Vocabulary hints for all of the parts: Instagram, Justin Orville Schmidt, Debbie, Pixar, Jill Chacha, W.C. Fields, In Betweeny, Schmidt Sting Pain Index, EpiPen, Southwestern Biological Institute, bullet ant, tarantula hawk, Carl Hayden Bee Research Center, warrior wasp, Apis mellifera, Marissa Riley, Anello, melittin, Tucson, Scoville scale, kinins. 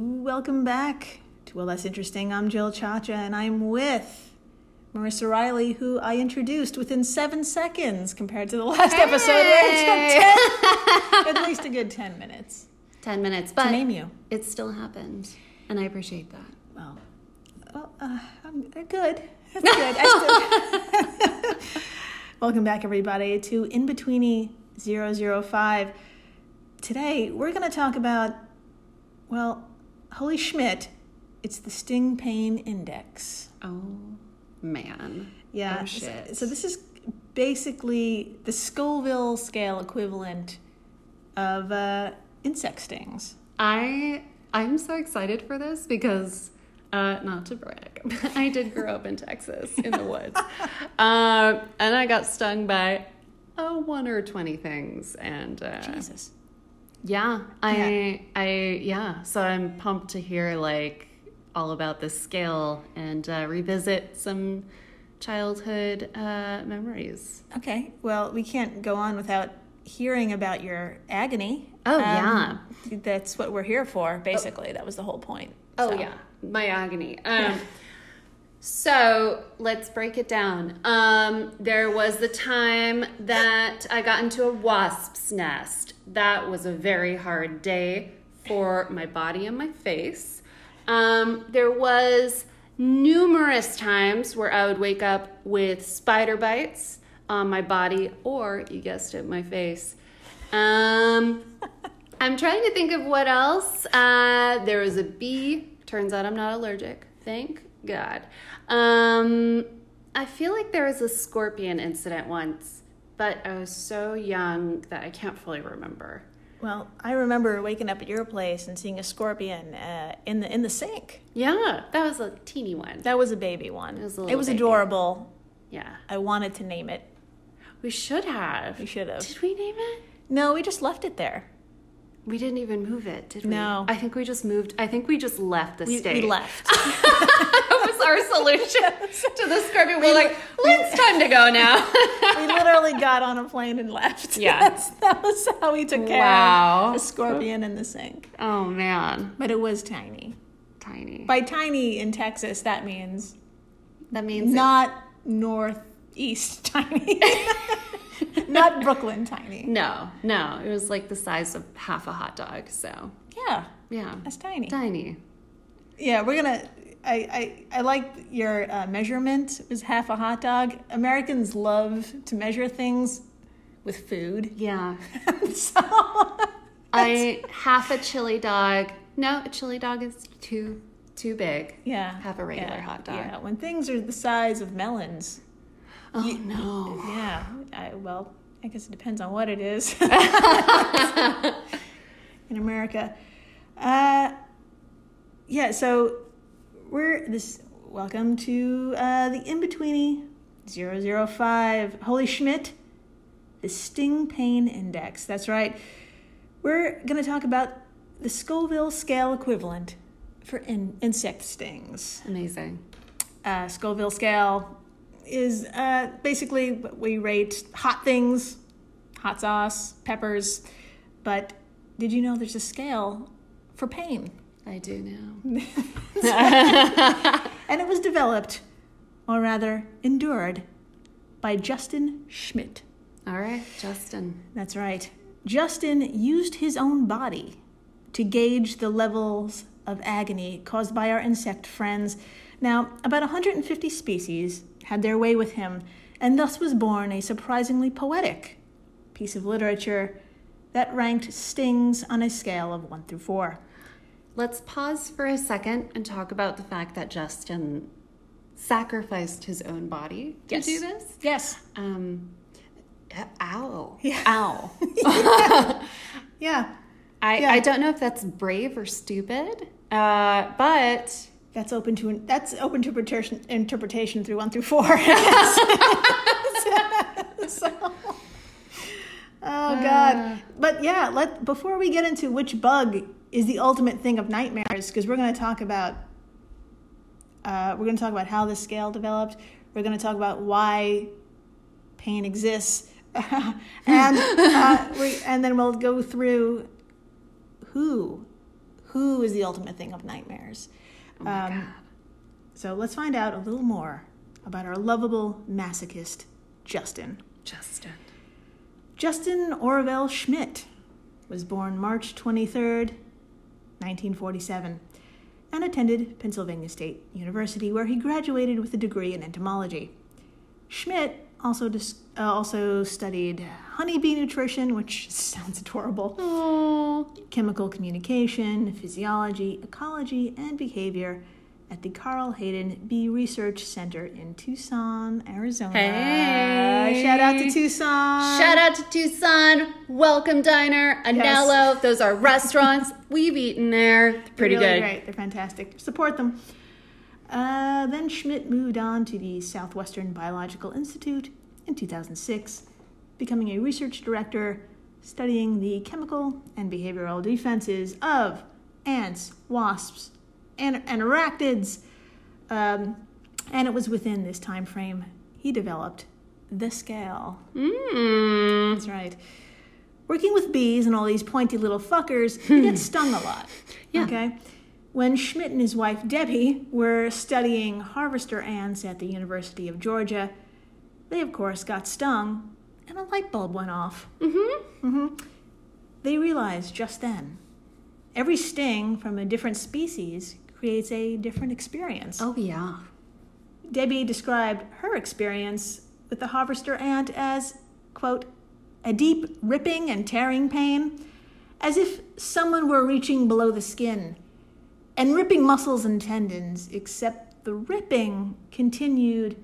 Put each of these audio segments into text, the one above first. Welcome back to A Less Interesting. I'm Jill Chacha, and I'm with Marissa Riley, who I introduced within 7 seconds compared to the last episode where it took 10, at least a good 10 minutes. 10 minutes, but to name you. It still happened, and I appreciate that. Well, I'm good. That's good. Welcome back, everybody, to In Betweeny 005. Today, we're going to talk about, well, holy Schmidt, it's the Sting Pain Index. Oh, man. Yeah. Oh, shit. So this is basically the Scoville scale equivalent of insect stings. I'm so excited for this because... Not to brag, but I did grow up in Texas in the woods. And I got stung by one or 20 things. And Jesus. Yeah. Yeah. So I'm pumped to hear like all about this scale and revisit some childhood memories. Okay. Well, we can't go on without hearing about your agony. Oh, yeah. That's what we're here for, basically. Oh. That was the whole point. Oh, so. Yeah. My agony. So let's break it down. There was the time that I got into a wasp's nest. That was a very hard day for my body and my face. There was numerous times where I would wake up with spider bites on my body or, you guessed it, my face. I'm trying to think of what else. There was a bee. Turns out I'm not allergic. Thank God. I feel like there was a scorpion incident once, but I was so young that I can't fully remember. Well, I remember waking up at your place and seeing a scorpion in the sink. Yeah, that was a teeny one. That was a baby one. It was adorable. Yeah. I wanted to name it. We should have. Did we name it? No, we just left it there. We didn't even move it, did we? No. I think we just left the state. We left. That was our solution to the scorpion. We're like, it's time to go now. We literally got on a plane and left. Yeah. That was how we took care of a scorpion in the sink. Oh, man. But it was tiny. Tiny. By tiny in Texas, that means... Not northeast tiny. Not Brooklyn tiny. No. It was like the size of half a hot dog, so. Yeah. That's tiny. Yeah, we're going to... I like your measurement. It was half a hot dog. Americans love to measure things with food. Yeah. So... half a chili dog. No, a chili dog is too big. Yeah. Half a regular hot dog. Yeah, when things are the size of melons... Oh, no. Yeah. I guess it depends on what it is. In America. So welcome to the In-Betweeny 005. Holy Schmidt, the Sting Pain Index. That's right. We're going to talk about the Scoville scale equivalent for insect stings. Amazing. Scoville scale... is basically we rate hot things, hot sauce, peppers, but did you know there's a scale for pain? I do now. And it was developed, or rather endured, by Justin Schmidt. All right, Justin. That's right. Justin used his own body to gauge the levels of agony caused by our insect friends. Now, about 150 species had their way with him, and thus was born a surprisingly poetic piece of literature that ranked stings on a scale of 1 through 4. Let's pause for a second and talk about the fact that Justin sacrificed his own body to do this. Yes. Ow. Yeah. Ow. Yeah. I don't know if that's brave or stupid, but... That's open to interpretation through 1 through 4. God! But yeah, before we get into which bug is the ultimate thing of nightmares, because we're going to talk about how this scale developed. We're going to talk about why pain exists, and then we'll go through who. who is the ultimate thing of nightmares. Oh my God. So let's find out a little more about our lovable masochist, Justin. Justin Orville Schmidt was born March 23rd, 1947, and attended Pennsylvania State University, where he graduated with a degree in entomology. Schmidt also studied honeybee nutrition, which sounds adorable, chemical communication, physiology, ecology, and behavior at the Carl Hayden Bee Research Center in Tucson, Arizona. Hey! Shout out to Tucson! Shout out to Tucson! Welcome Diner, Anello, yes. Those are restaurants. We've eaten there. Pretty good. They're really great. They're fantastic. Support them. Then Schmidt moved on to the Southwestern Biological Institute in 2006, becoming a research director studying the chemical and behavioral defenses of ants, wasps, and arachnids, and it was within this time frame he developed the scale. Mm. That's right. Working with bees and all these pointy little fuckers, he gets stung a lot. Yeah. Okay. When Schmidt and his wife Debbie were studying harvester ants at the University of Georgia, they of course got stung, and a light bulb went off. Mm-hmm. Mm-hmm. They realized just then every sting from a different species creates a different experience. Oh, yeah. Debbie described her experience with the harvester ant as, quote, a deep ripping and tearing pain, as if someone were reaching below the skin and ripping muscles and tendons, except the ripping continued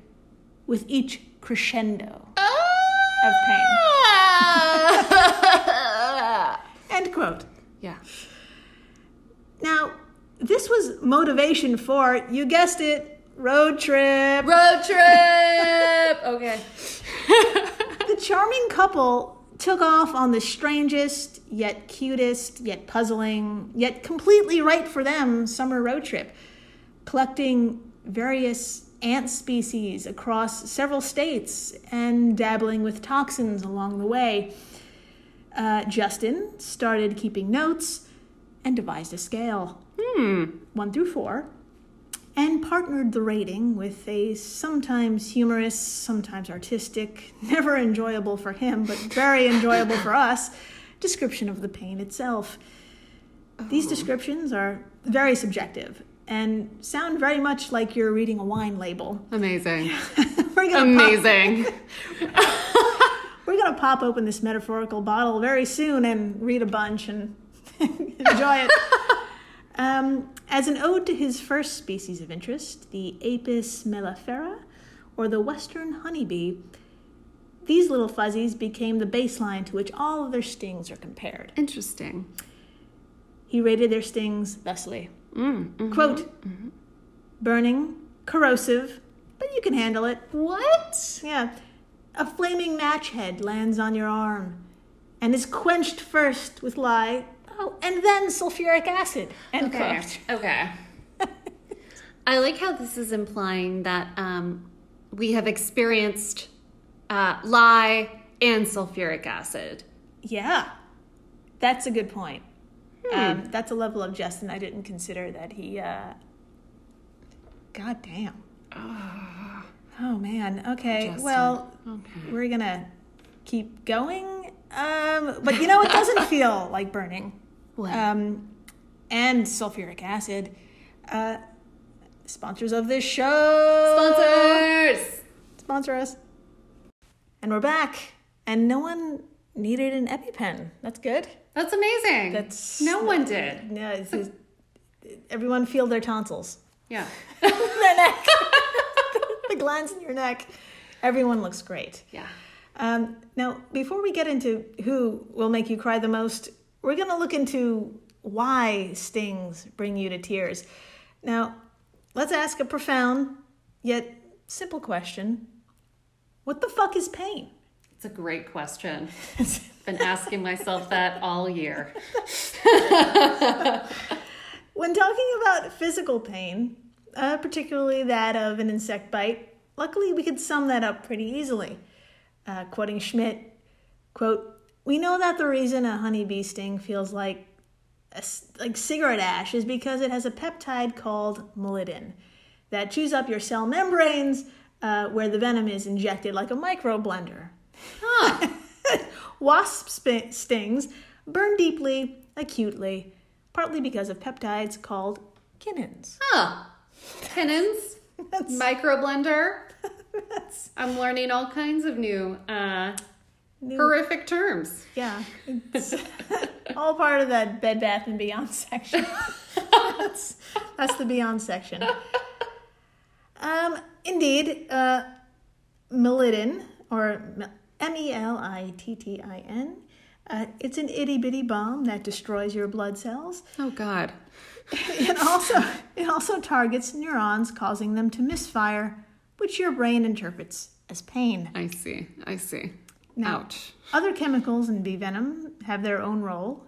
with each crescendo of pain. End quote. Yeah. Now, this was motivation for, you guessed it, road trip. Road trip! Okay. The charming couple took off on the strangest, yet cutest, yet puzzling, yet completely right for them summer road trip, collecting various ant species across several states and dabbling with toxins along the way. Justin started keeping notes and devised a scale, 1 through 4, and partnered the rating with a sometimes humorous, sometimes artistic, never enjoyable for him, but very enjoyable for us, description of the pain itself. Oh. These descriptions are very subjective and sound very much like you're reading a wine label. Amazing. Amazing. We're going to pop open this metaphorical bottle very soon and read a bunch and enjoy it. As an ode to his first species of interest, the Apis mellifera, or the western honeybee, these little fuzzies became the baseline to which all of their stings are compared. Interesting. He rated their stings thusly. Quote, burning, corrosive, but you can handle it. What? Yeah. A flaming match head lands on your arm and is quenched first with lye. Oh, and then sulfuric acid. And okay. Okay. I like how this is implying that we have experienced lye and sulfuric acid. Yeah. That's a good point. That's a level of Justin I didn't consider that he... God damn. Oh, man. Okay. Justin. Well, okay. We're going to keep going. But you know, it doesn't feel like burning. And sulfuric acid. Sponsors of this show. Sponsor us. And we're back. And no one needed an EpiPen. That's good. That's amazing. No one did. No, it's just, everyone feel their tonsils. Yeah. Their neck. The glands in your neck. Everyone looks great. Yeah. Now, before we get into who will make you cry the most, we're going to look into why stings bring you to tears. Now, let's ask a profound yet simple question. What the fuck is pain? It's a great question. I've been asking myself that all year. When talking about physical pain, particularly that of an insect bite, luckily we could sum that up pretty easily. Quoting Schmidt, quote, we know that the reason a honeybee sting feels like like cigarette ash is because it has a peptide called melittin that chews up your cell membranes where the venom is injected like a micro blender. Huh. Wasp stings burn deeply, acutely, partly because of peptides called kinins. Huh. Kinins? Micro blender? I'm learning all kinds of new horrific terms. Yeah. It's all part of that Bed Bath & Beyond section. That's the Beyond section. Indeed, melittin, or melittin, it's an itty-bitty bomb that destroys your blood cells. Oh, God. It also targets neurons, causing them to misfire, which your brain interprets as pain. I see. Now, ouch. Other chemicals in bee venom have their own role.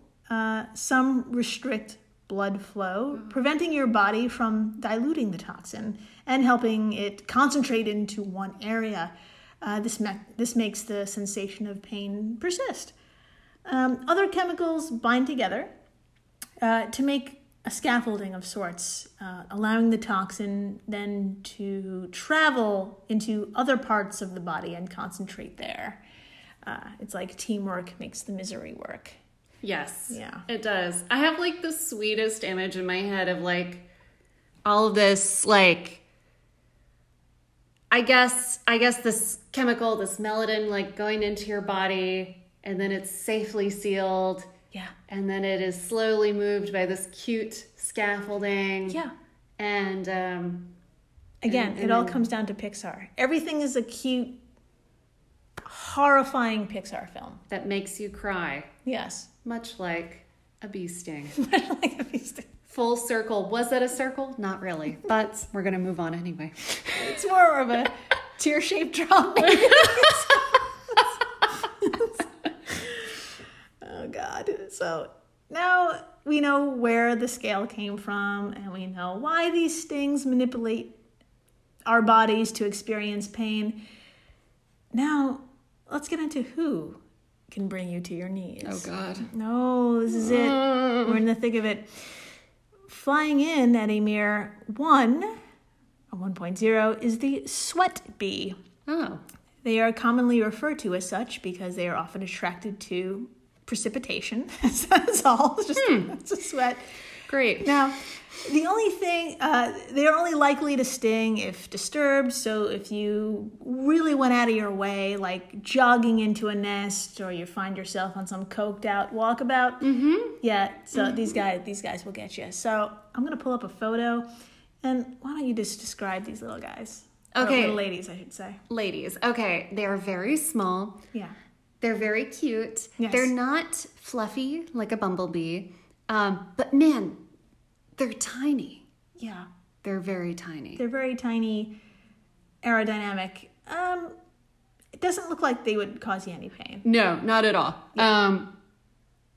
Some restrict blood flow, preventing your body from diluting the toxin and helping it concentrate into one area. This makes the sensation of pain persist. Other chemicals bind together to make a scaffolding of sorts, allowing the toxin then to travel into other parts of the body and concentrate there. It's like teamwork makes the misery work. Yes. Yeah. It does. I have like the sweetest image in my head of like all of this, like, I guess this chemical, this melittin, like going into your body and then it's safely sealed. Yeah. And then it is slowly moved by this cute scaffolding. Yeah. And it all comes down to Pixar. Everything is a cute, horrifying Pixar film that makes you cry. Yes. Much like a bee sting. Much like a bee sting. Full circle. Was that a circle? Not really. But we're going to move on anyway. It's more of a tear-shaped drum. Oh, God. So now we know where the scale came from, and we know why these stings manipulate our bodies to experience pain. Now, let's get into who can bring you to your knees. Oh, God. No, this is it. We're in the thick of it. Flying in at a mere 1.0, is the sweat bee. Oh. They are commonly referred to as such because they are often attracted to precipitation. That's all. It's just it's a sweat. Great. Now, the only thing, they are only likely to sting if disturbed. So if you really went out of your way, like jogging into a nest, or you find yourself on some coked out walkabout, these guys will get you. So I'm going to pull up a photo, and why don't you just describe these little guys? Okay. Or little ladies, I should say. Ladies. Okay. They are very small. Yeah. They're very cute. Yes. They're not fluffy like a bumblebee. But man, they're tiny. Yeah. They're very tiny. They're very tiny, aerodynamic. It doesn't look like they would cause you any pain. No, not at all. Yeah.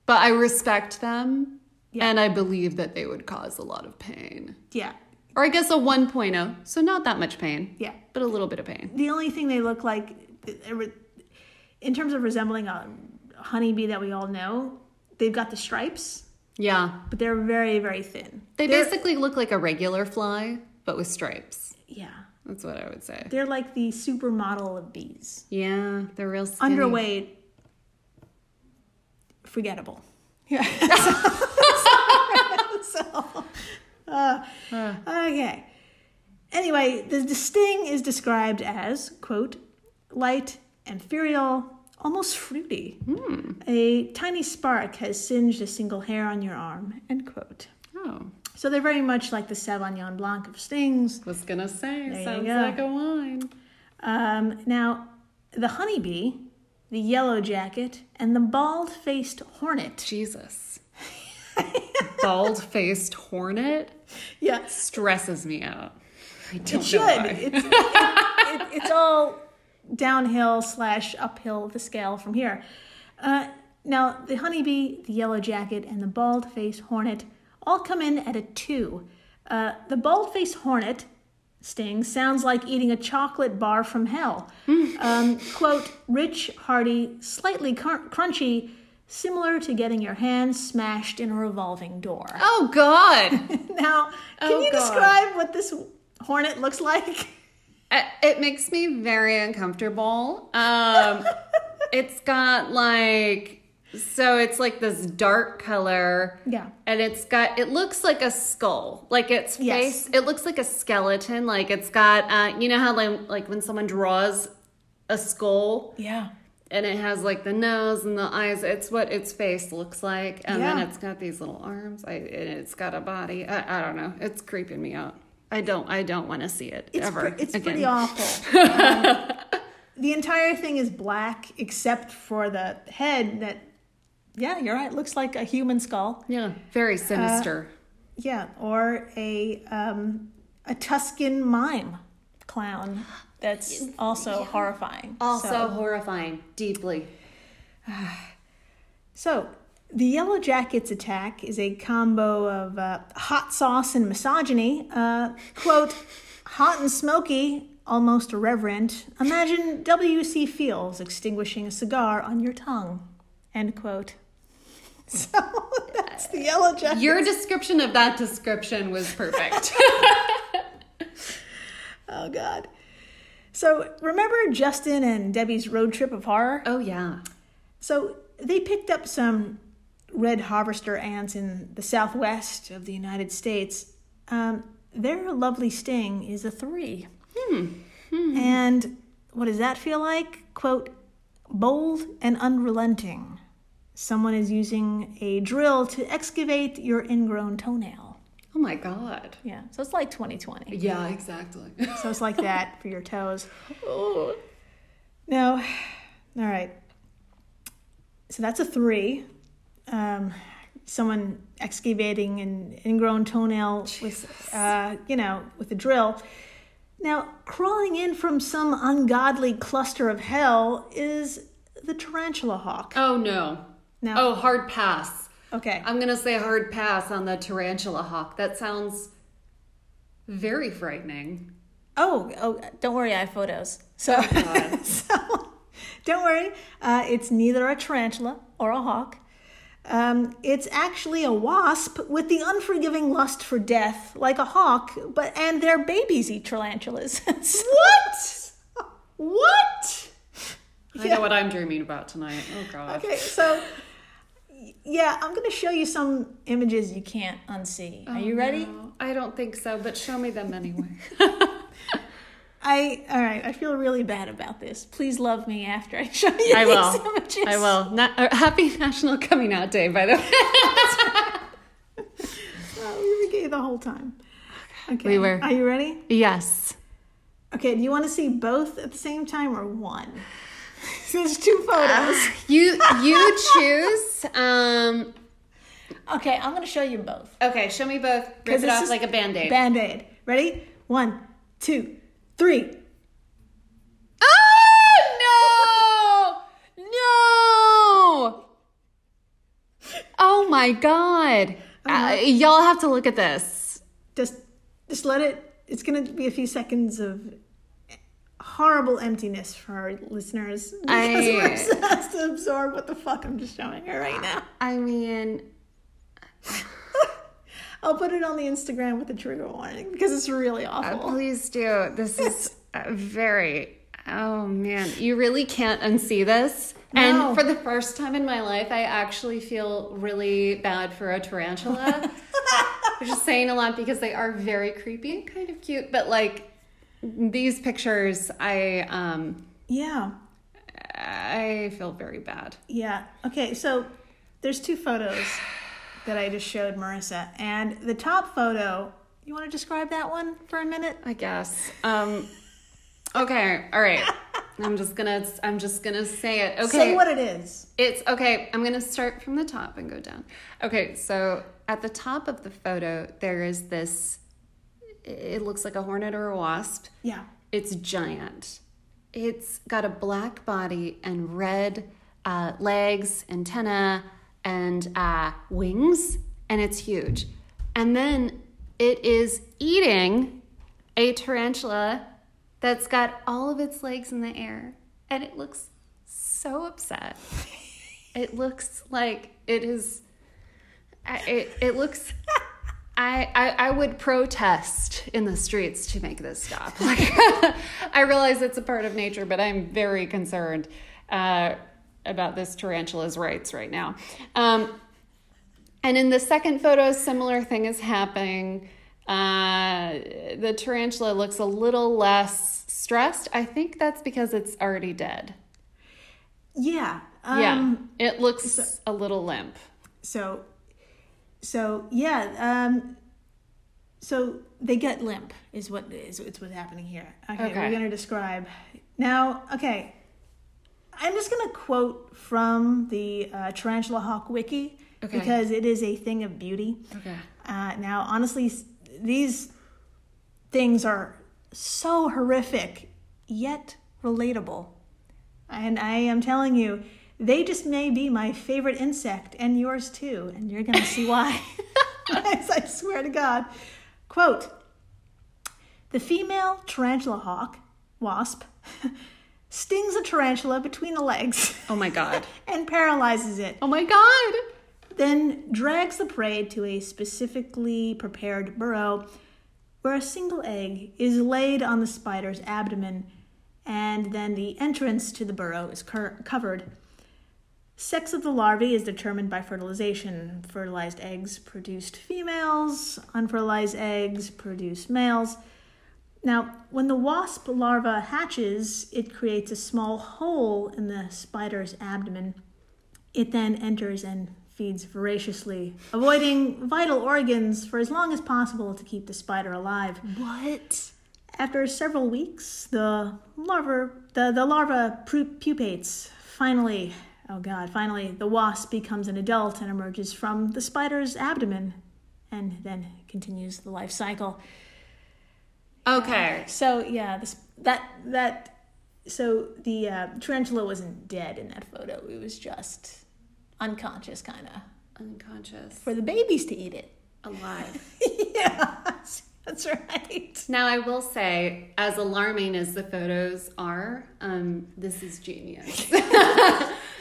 But I respect them, and I believe that they would cause a lot of pain. Yeah. Or I guess a 1.0, so not that much pain. Yeah. But a little bit of pain. The only thing they look like, in terms of resembling a honeybee that we all know, they've got the stripes. Yeah. But they're very, very thin. They're basically look like a regular fly, but with stripes. Yeah. That's what I would say. They're like the supermodel of bees. Yeah. They're real skinny. Underweight. Forgettable. Yeah. Okay. Anyway, the sting is described as, quote, light and ethereal, almost fruity. Mm. A tiny spark has singed a single hair on your arm, end quote. Oh. So they're very much like the Sauvignon Blanc of stings. Was going to say, there sounds like a wine. Now, the honeybee, the yellow jacket, and the bald-faced hornet. Jesus. Bald-faced hornet? Yeah. That stresses me out. I don't know why. It's all downhill / uphill the scale from here. Now, the honeybee, the yellow jacket, and the bald-faced hornet all come in at a 2. The bald-faced hornet sting sounds like eating a chocolate bar from hell. Quote, rich, hearty, slightly crunchy, similar to getting your hand smashed in a revolving door. Oh, God. Now, can you describe what this hornet looks like? It makes me very uncomfortable. It's got it's like this dark color. Yeah. And it looks like a skull. Like its face, yes. It looks like a skeleton. Like it's got, you know how like when someone draws a skull? Yeah. And it has like the nose and the eyes. It's what its face looks like. And then it's got these little arms. And it's got a body. I don't know. It's creeping me out. I don't want to see it ever. It's pretty awful. The entire thing is black except for the head that, yeah, you're right, looks like a human skull. Yeah, very sinister. Or a Tuscan mime clown that's also horrifying. Horrifying, deeply. So, the Yellow Jackets' attack is a combo of hot sauce and misogyny. Quote, hot and smoky, almost irreverent. Imagine W.C. Fields extinguishing a cigar on your tongue. End quote. So that's the Yellow Jackets. Your description of that description was perfect. Oh, God. So remember Justin and Debbie's road trip of horror? Oh, yeah. So they picked up some red harvester ants in the southwest of the United States. Their lovely sting is a 3. Hmm. And what does that feel like? Quote, bold and unrelenting. Someone is using a drill to excavate your ingrown toenail. Oh, my God. Yeah. So it's like 2020. Yeah, exactly. So it's like that for your toes. Oh. Now, all right. So that's a 3. Someone excavating an ingrown toenail with a drill. Now, crawling in from some ungodly cluster of hell is the tarantula hawk. Oh, no. No. Oh, hard pass. Okay. I'm going to say hard pass on the tarantula hawk. That sounds very frightening. Oh, don't worry. I have photos. So, oh, God. Don't worry. It's neither a tarantula or a hawk. It's actually a wasp with the unforgiving lust for death, like a hawk, and their babies eat tarantulas. What? I know what I'm dreaming about tonight. Oh, God. Okay, so, yeah, I'm going to show you some images you can't unsee. Are you ready? No, I don't think so, but show me them anyway. All right, I feel really bad about this. Please love me after I show you these images. I will. Happy National Coming Out Day, by the way. Well, we were gay the whole time. Okay. We were. Are you ready? Yes. Okay, do you want to see both at the same time or one? There's 2 photos. You choose. Okay, I'm going to show you both. Okay, show me both. Rip it off like a Band-Aid. Band-Aid. Ready? 1, 2, 3. Oh, no! No! Oh, my God. Y'all have to look at this. Just let it. It's going to be a few seconds of horrible emptiness for our listeners. Because we're supposed to absorb what the fuck I'm just showing her right now. I mean... I'll put it on the Instagram with a trigger warning because it's really awful. Please do. This is oh man, you really can't unsee this. No. And for the first time in my life, I actually feel really bad for a tarantula. Which is saying a lot because they are very creepy and kind of cute. But like these pictures, I feel very bad. Yeah. Okay. So there's 2 photos that I just showed Marissa. And the top photo, you want to describe that one for a minute? I guess. Okay. All right. I'm just gonna say it. Okay. Say what it is. It's okay. I'm going to start from the top and go down. Okay. So at the top of the photo, there is this, it looks like a hornet or a wasp. Yeah. It's giant. It's got a black body and red legs, antenna, and wings, and it's huge. And then it is eating a tarantula that's got all of its legs in the air, and it looks so upset. It looks like it is. It looks. I would protest in the streets to make this stop. Like, I realize it's a part of nature, but I'm very concerned about this tarantula's rights right now. And in the second photo, similar thing is happening. The tarantula looks a little less stressed. I think that's because it's already dead. Yeah. It looks a little limp. So they get limp is what it's what's happening here. Okay, we're gonna describe now. Okay, I'm just gonna quote from the tarantula hawk wiki because it is a thing of beauty. Okay. Now, honestly, these things are so horrific yet relatable, and I am telling you. They just may be my favorite insect, and yours too, and you're going to see why. I swear to God. Quote, the female tarantula hawk, wasp, stings a tarantula between the legs. Oh, my God. And paralyzes it. Oh, my God. Then drags the prey to a specifically prepared burrow where a single egg is laid on the spider's abdomen, and then the entrance to the burrow is covered. Sex of the larvae is determined by fertilization. Fertilized eggs produced females. Unfertilized eggs produce males. Now, when the wasp larva hatches, it creates a small hole in the spider's abdomen. It then enters and feeds voraciously, avoiding vital organs for as long as possible to keep the spider alive. What? After several weeks, the larva pupates. Finally, the wasp becomes an adult and emerges from the spider's abdomen and then continues the life cycle. Okay. So the tarantula wasn't dead in that photo. It was just unconscious, kind of. Unconscious. For the babies to eat it. Alive. Yeah, that's right. Now, I will say, as alarming as the photos are, this is genius.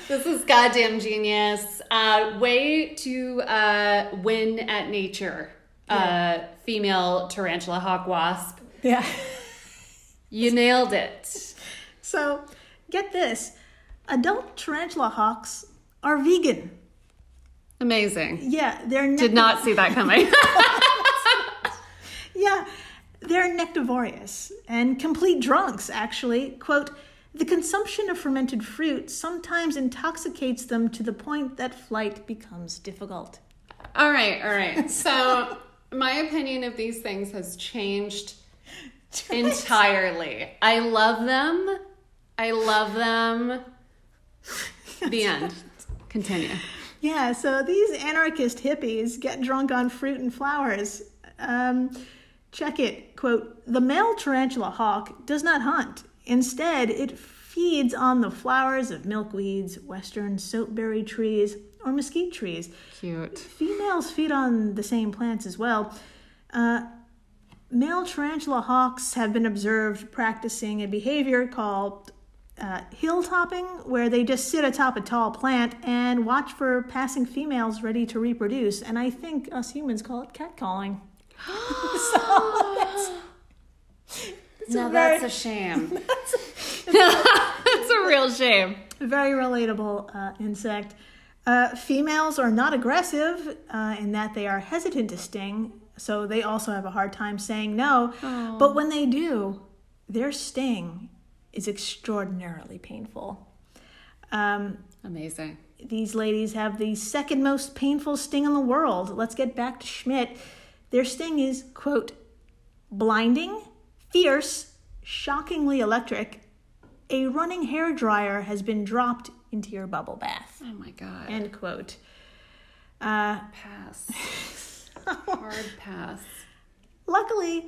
This is goddamn genius. Way to win at nature, female tarantula hawk wasp. Yeah. You nailed it. So, get this. Adult tarantula hawks are vegan. Amazing. Yeah. Did not see that coming. Yeah. They're nectivorous and complete drunks, actually. Quote, the consumption of fermented fruit sometimes intoxicates them to the point that flight becomes difficult. All right. So my opinion of these things has changed entirely. I love them. The end. Continue. Yeah, so these anarchist hippies get drunk on fruit and flowers. Check it. Quote, the male tarantula hawk does not hunt. Instead, it feeds on the flowers of milkweeds, western soapberry trees, or mesquite trees. Cute. Females feed on the same plants as well. Male tarantula hawks have been observed practicing a behavior called hilltopping, where they just sit atop a tall plant and watch for passing females ready to reproduce. And I think us humans call it catcalling. That's a shame. That's a real shame. Very relatable insect. Females are not aggressive in that they are hesitant to sting, so they also have a hard time saying no. Aww. But when they do, their sting is extraordinarily painful. Amazing. These ladies have the second most painful sting in the world. Let's get back to Schmidt. Their sting is, quote, blinding, fierce, shockingly electric. A running hairdryer has been dropped into your bubble bath. Oh, my God. End quote. Pass. Hard pass. Luckily,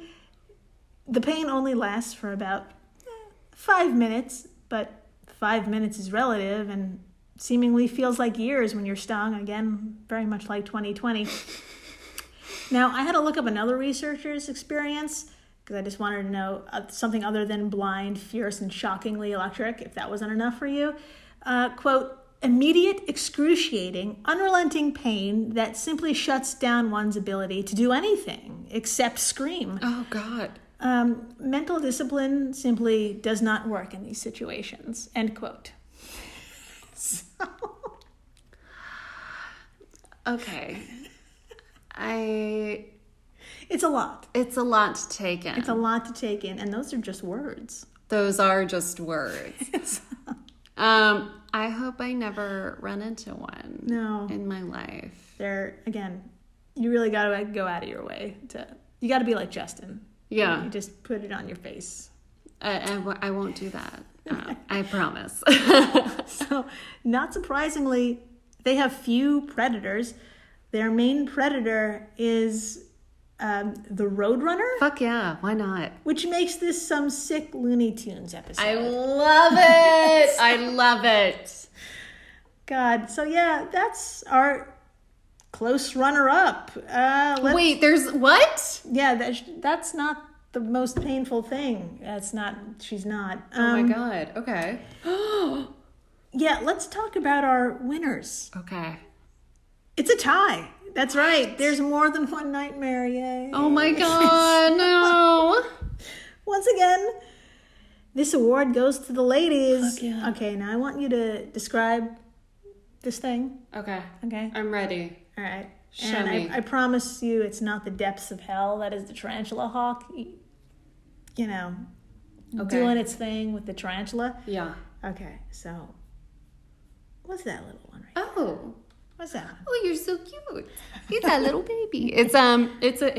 the pain only lasts for about 5 minutes, but 5 minutes is relative and seemingly feels like years when you're stung. Again, very much like 2020. Now, I had to look up another researcher's experience because I just wanted to know something other than blind, fierce, and shockingly electric, if that wasn't enough for you. Quote, immediate, excruciating, unrelenting pain that simply shuts down one's ability to do anything except scream. Oh, God. Mental discipline simply does not work in these situations, end quote. So. Okay. It's a lot. It's a lot to take in. It's a lot to take in, and those are just words. Those are just words. I hope I never run into one in my life. There, again, you really got to go out of your way. You got to be like Justin. Yeah. You just put it on your face. I won't do that. I promise. So, not surprisingly, they have few predators. Their main predator is the Roadrunner. Fuck yeah, why not? Which makes this some sick Looney Tunes episode. I love it! I love it! God, so yeah, that's our close runner-up. Wait, there's what? Yeah, that's not the most painful thing. She's not. Oh my God, okay. Yeah, let's talk about our winners. Okay. It's a tie. That's right. There's more than one nightmare. Yay. Oh my God, no. Once again, this award goes to the ladies. Yeah. Okay, now I want you to describe this thing. Okay. I'm ready. All right. Show and me. I promise you it's not the depths of hell. That is the tarantula hawk, doing its thing with the tarantula. Yeah. Okay, so what's that little one right there? Oh. What's that? Oh, you're so cute. It's a little baby. It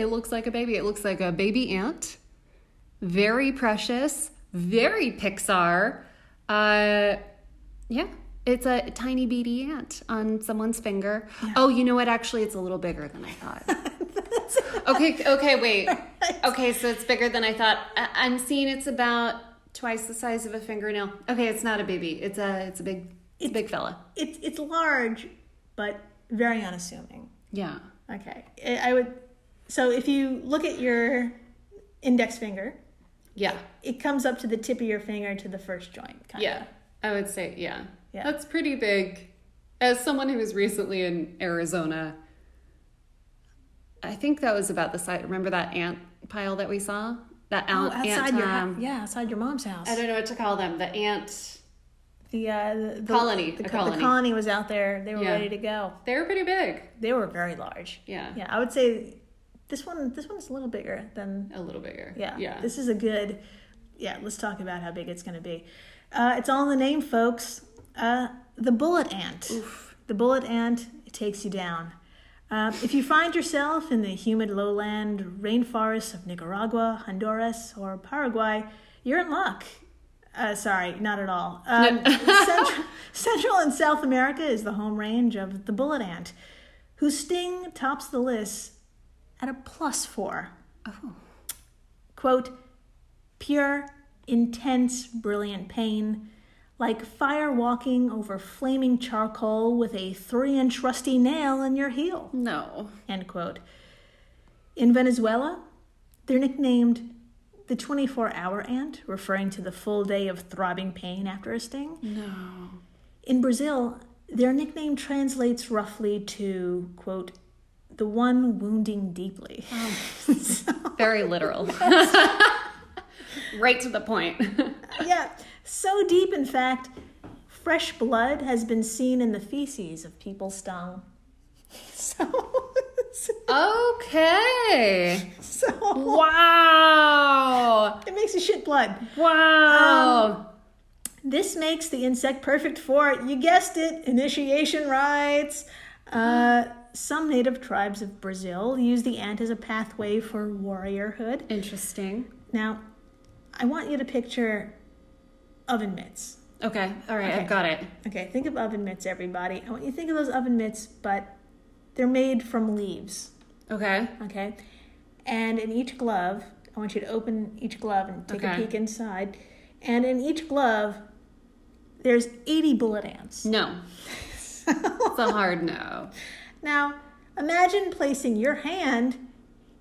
looks like a baby. It looks like a baby ant. Very precious. Very Pixar. Yeah. It's a tiny beady ant on someone's finger. Yeah. Oh, you know what? Actually, it's a little bigger than I thought. Okay, wait. Okay, so it's bigger than I thought. I'm seeing it's about twice the size of a fingernail. Okay, it's not a baby. It's a big fella. It's large. But very unassuming. Yeah. Okay. So if you look at your index finger, yeah, it comes up to the tip of your finger to the first joint. Kind of. I would say, yeah. That's pretty big. As someone who was recently in Arizona, I think that was about the size. Remember that ant pile that we saw? That outside your mom's house. I don't know what to call them. The colony. The colony was out there. They were ready to go. They were pretty big. They were very large. Yeah. Yeah. I would say this one's a little bigger than... A little bigger. Yeah. Yeah. This is a good... Yeah, let's talk about how big it's going to be. It's all in the name, folks. The bullet ant. Oof. The bullet ant, it takes you down. If you find yourself in the humid lowland rainforests of Nicaragua, Honduras, or Paraguay, you're in luck. Sorry, not at all. Central and South America is the home range of the bullet ant, whose sting tops the list at a +4. Oh. Quote, pure, intense, brilliant pain, like fire walking over flaming charcoal with a 3-inch rusty nail in your heel. No. End quote. In Venezuela, they're nicknamed the 24-hour ant, referring to the full day of throbbing pain after a sting. No. In Brazil, their nickname translates roughly to, quote, the one wounding deeply. Oh. So, very literal. Right to the point. Yeah. So deep, in fact, fresh blood has been seen in the feces of people stung. So... Okay. So wow. It makes you shit blood. Wow. This makes the insect perfect for, you guessed it, initiation rites. Some native tribes of Brazil use the ant as a pathway for warriorhood. Interesting. Now, I want you to picture oven mitts. Okay. All right. Okay. I've got it. Okay. Think of oven mitts, everybody. I want you to think of those oven mitts, but they're made from leaves. Okay. And in each glove, I want you to open each glove and take a peek inside. And in each glove, there's 80 bullet ants. No. It's a hard no. Now, imagine placing your hand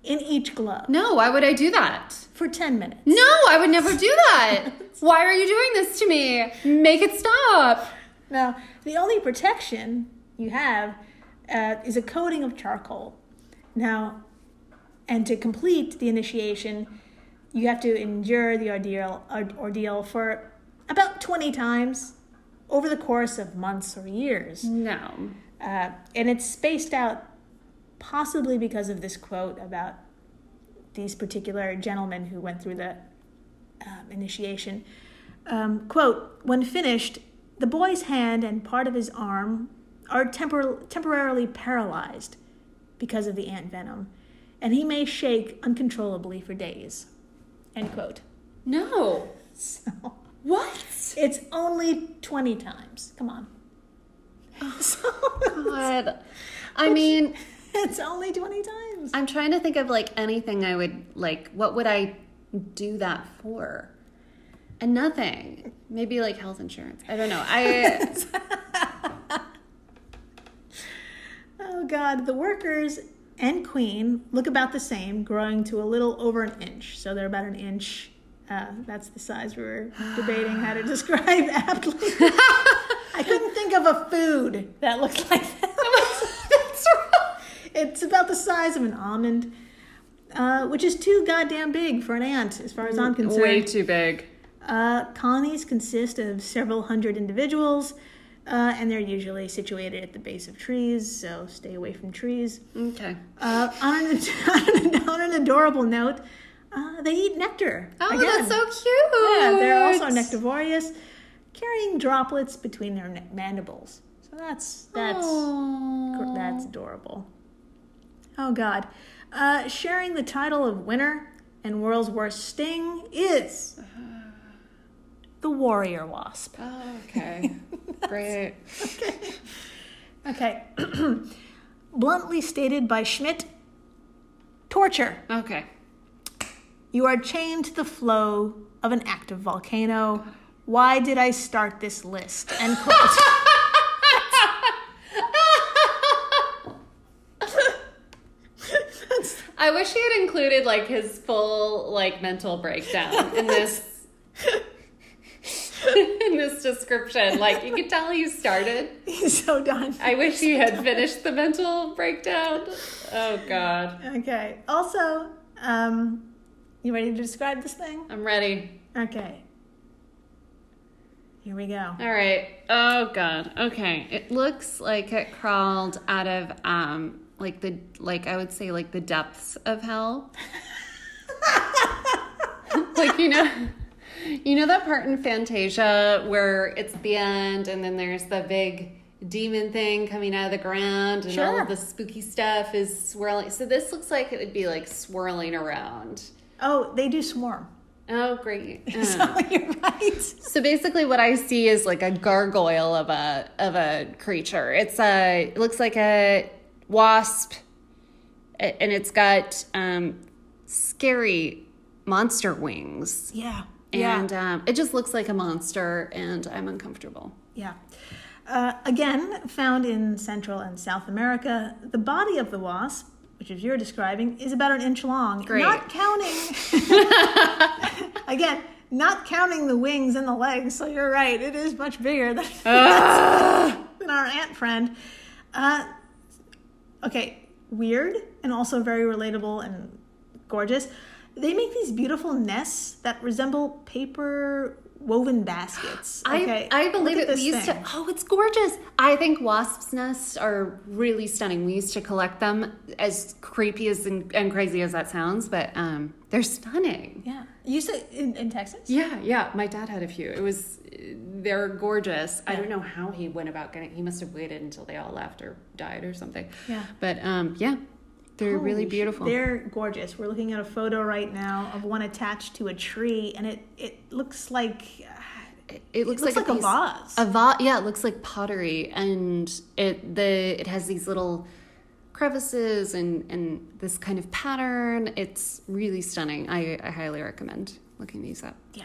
in each glove. No, why would I do that? For 10 minutes. No, I would never do that. Why are you doing this to me? Make it stop. Now, the only protection you have is a coating of charcoal. Now, and to complete the initiation, you have to endure the ordeal for about 20 times over the course of months or years. No. And it's spaced out possibly because of this quote about these particular gentlemen who went through the initiation. Quote, when finished, the boy's hand and part of his arm are temporarily paralyzed because of the ant venom, and he may shake uncontrollably for days. End quote. No. So, what? It's only 20 times. Come on. Oh, so, God. I mean... It's only 20 times. I'm trying to think of, like, anything I would, like, what would I do that for? And nothing. Maybe, like, health insurance. I don't know. Oh, God. The workers and queen look about the same, growing to a little over an inch. So they're about an inch. That's the size we were debating how to describe aptly. I couldn't think of a food that looked like that. That's wrong. It's about the size of an almond, which is too goddamn big for an ant, as far as I'm concerned. Way too big. Colonies consist of several hundred individuals, and they're usually situated at the base of trees, so stay away from trees. Okay. On an adorable note, they eat nectar. Oh, again. That's so cute. Yeah, they're also nectivorous, carrying droplets between their mandibles. So that's adorable. Oh, God. Sharing the title of winner and world's worst sting is the warrior wasp. Oh, okay. Great. Okay. Bluntly stated by Schmidt, torture. Okay. You are chained to the flow of an active volcano. Why did I start this list? End quote. I wish he had included, like, his full, like, mental breakdown in this in this description. Like, you could tell he started. He's so done. I wish he had finished the mental breakdown. Oh, God. Okay. Also, you ready to describe this thing? I'm ready. Okay. Here we go. All right. Oh, God. Okay. It looks like it crawled out of I would say the depths of hell. Like, you know that part in Fantasia where it's the end and then there's the big demon thing coming out of the ground and all of the spooky stuff is swirling. So this looks like it would be, like, swirling around. Oh, they do swarm. Oh, great. So you're right. So basically what I see is, like, a gargoyle of a creature. It looks like a wasp, and it's got scary monster wings. Yeah. And it just looks like a monster, and I'm uncomfortable. Yeah. Again, found in Central and South America, the body of the wasp, which is you're describing, is about an inch long. Great. Not counting the wings and the legs, so you're right. It is much bigger than our ant friend. Okay, weird and also very relatable and gorgeous. They make these beautiful nests that resemble paper woven baskets. Okay, I believe it. We used to. Oh, it's gorgeous. I think wasps' nests are really stunning. We used to collect them, as creepy as and crazy as that sounds, but they're stunning. Yeah. You used to in Texas? Yeah. My dad had a few. They're gorgeous. Yeah. I don't know how he went about getting. He must have waited until they all left or died or something. Yeah. But they're really beautiful. They're gorgeous. We're looking at a photo right now of one attached to a tree, and it looks like it looks like a vase. A vase, yeah. It looks like pottery, and it has these little crevices and this kind of pattern. It's really stunning. I highly recommend looking these up. Yeah,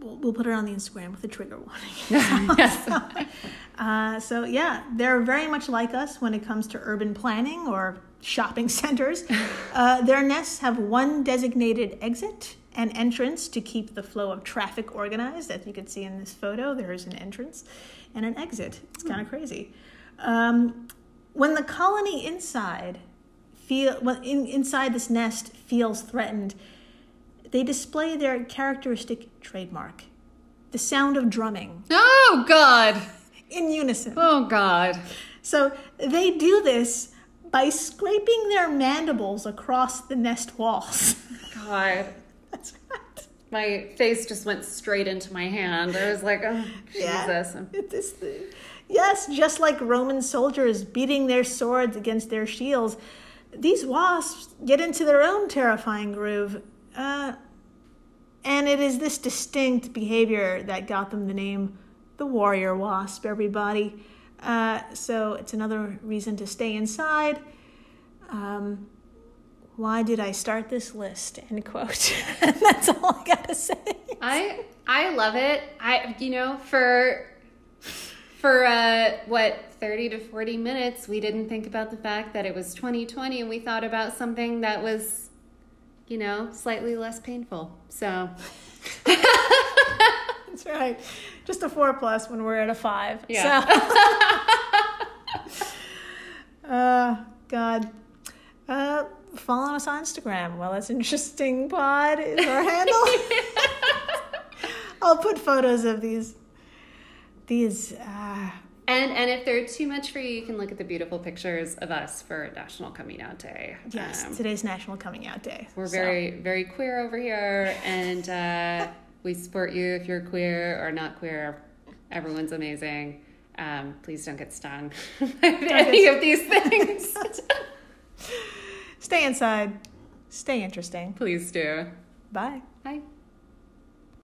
we'll put it on the Instagram with a trigger warning. Yes. So yeah, they're very much like us when it comes to urban planning or shopping centers. Their nests have one designated exit an entrance to keep the flow of traffic organized. As you can see in this photo, there is an entrance and an exit. It's kind of crazy. When the colony inside this nest feels threatened, they display their characteristic trademark, the sound of drumming. Oh, God. In unison. Oh, God. So they do this by scraping their mandibles across the nest walls. God. That's right. My face just went straight into my hand. I was like, oh, Jesus. Yeah. Yes, just like Roman soldiers beating their swords against their shields, these wasps get into their own terrifying groove. And it is this distinct behavior that got them the name the warrior wasp, everybody. So it's another reason to stay inside. Why did I start this list? End quote. That's all I gotta say. I love it. For 30 to 40 minutes, we didn't think about the fact that it was 2020, and we thought about something that was, slightly less painful. So. That's right. Just a 4+ when we're at a 5. Yeah. So. God. Follow us on Instagram. Well, that's interesting. Pod is our handle. I'll put photos of these. And if they're too much for you, you can look at the beautiful pictures of us for National Coming Out Day. Yes, today's National Coming Out Day. We're very, very queer over here, and we support you if you're queer or not queer. Everyone's amazing. Please don't get stung by any of these things. Stay inside. Stay interesting. Please do. Bye. Bye.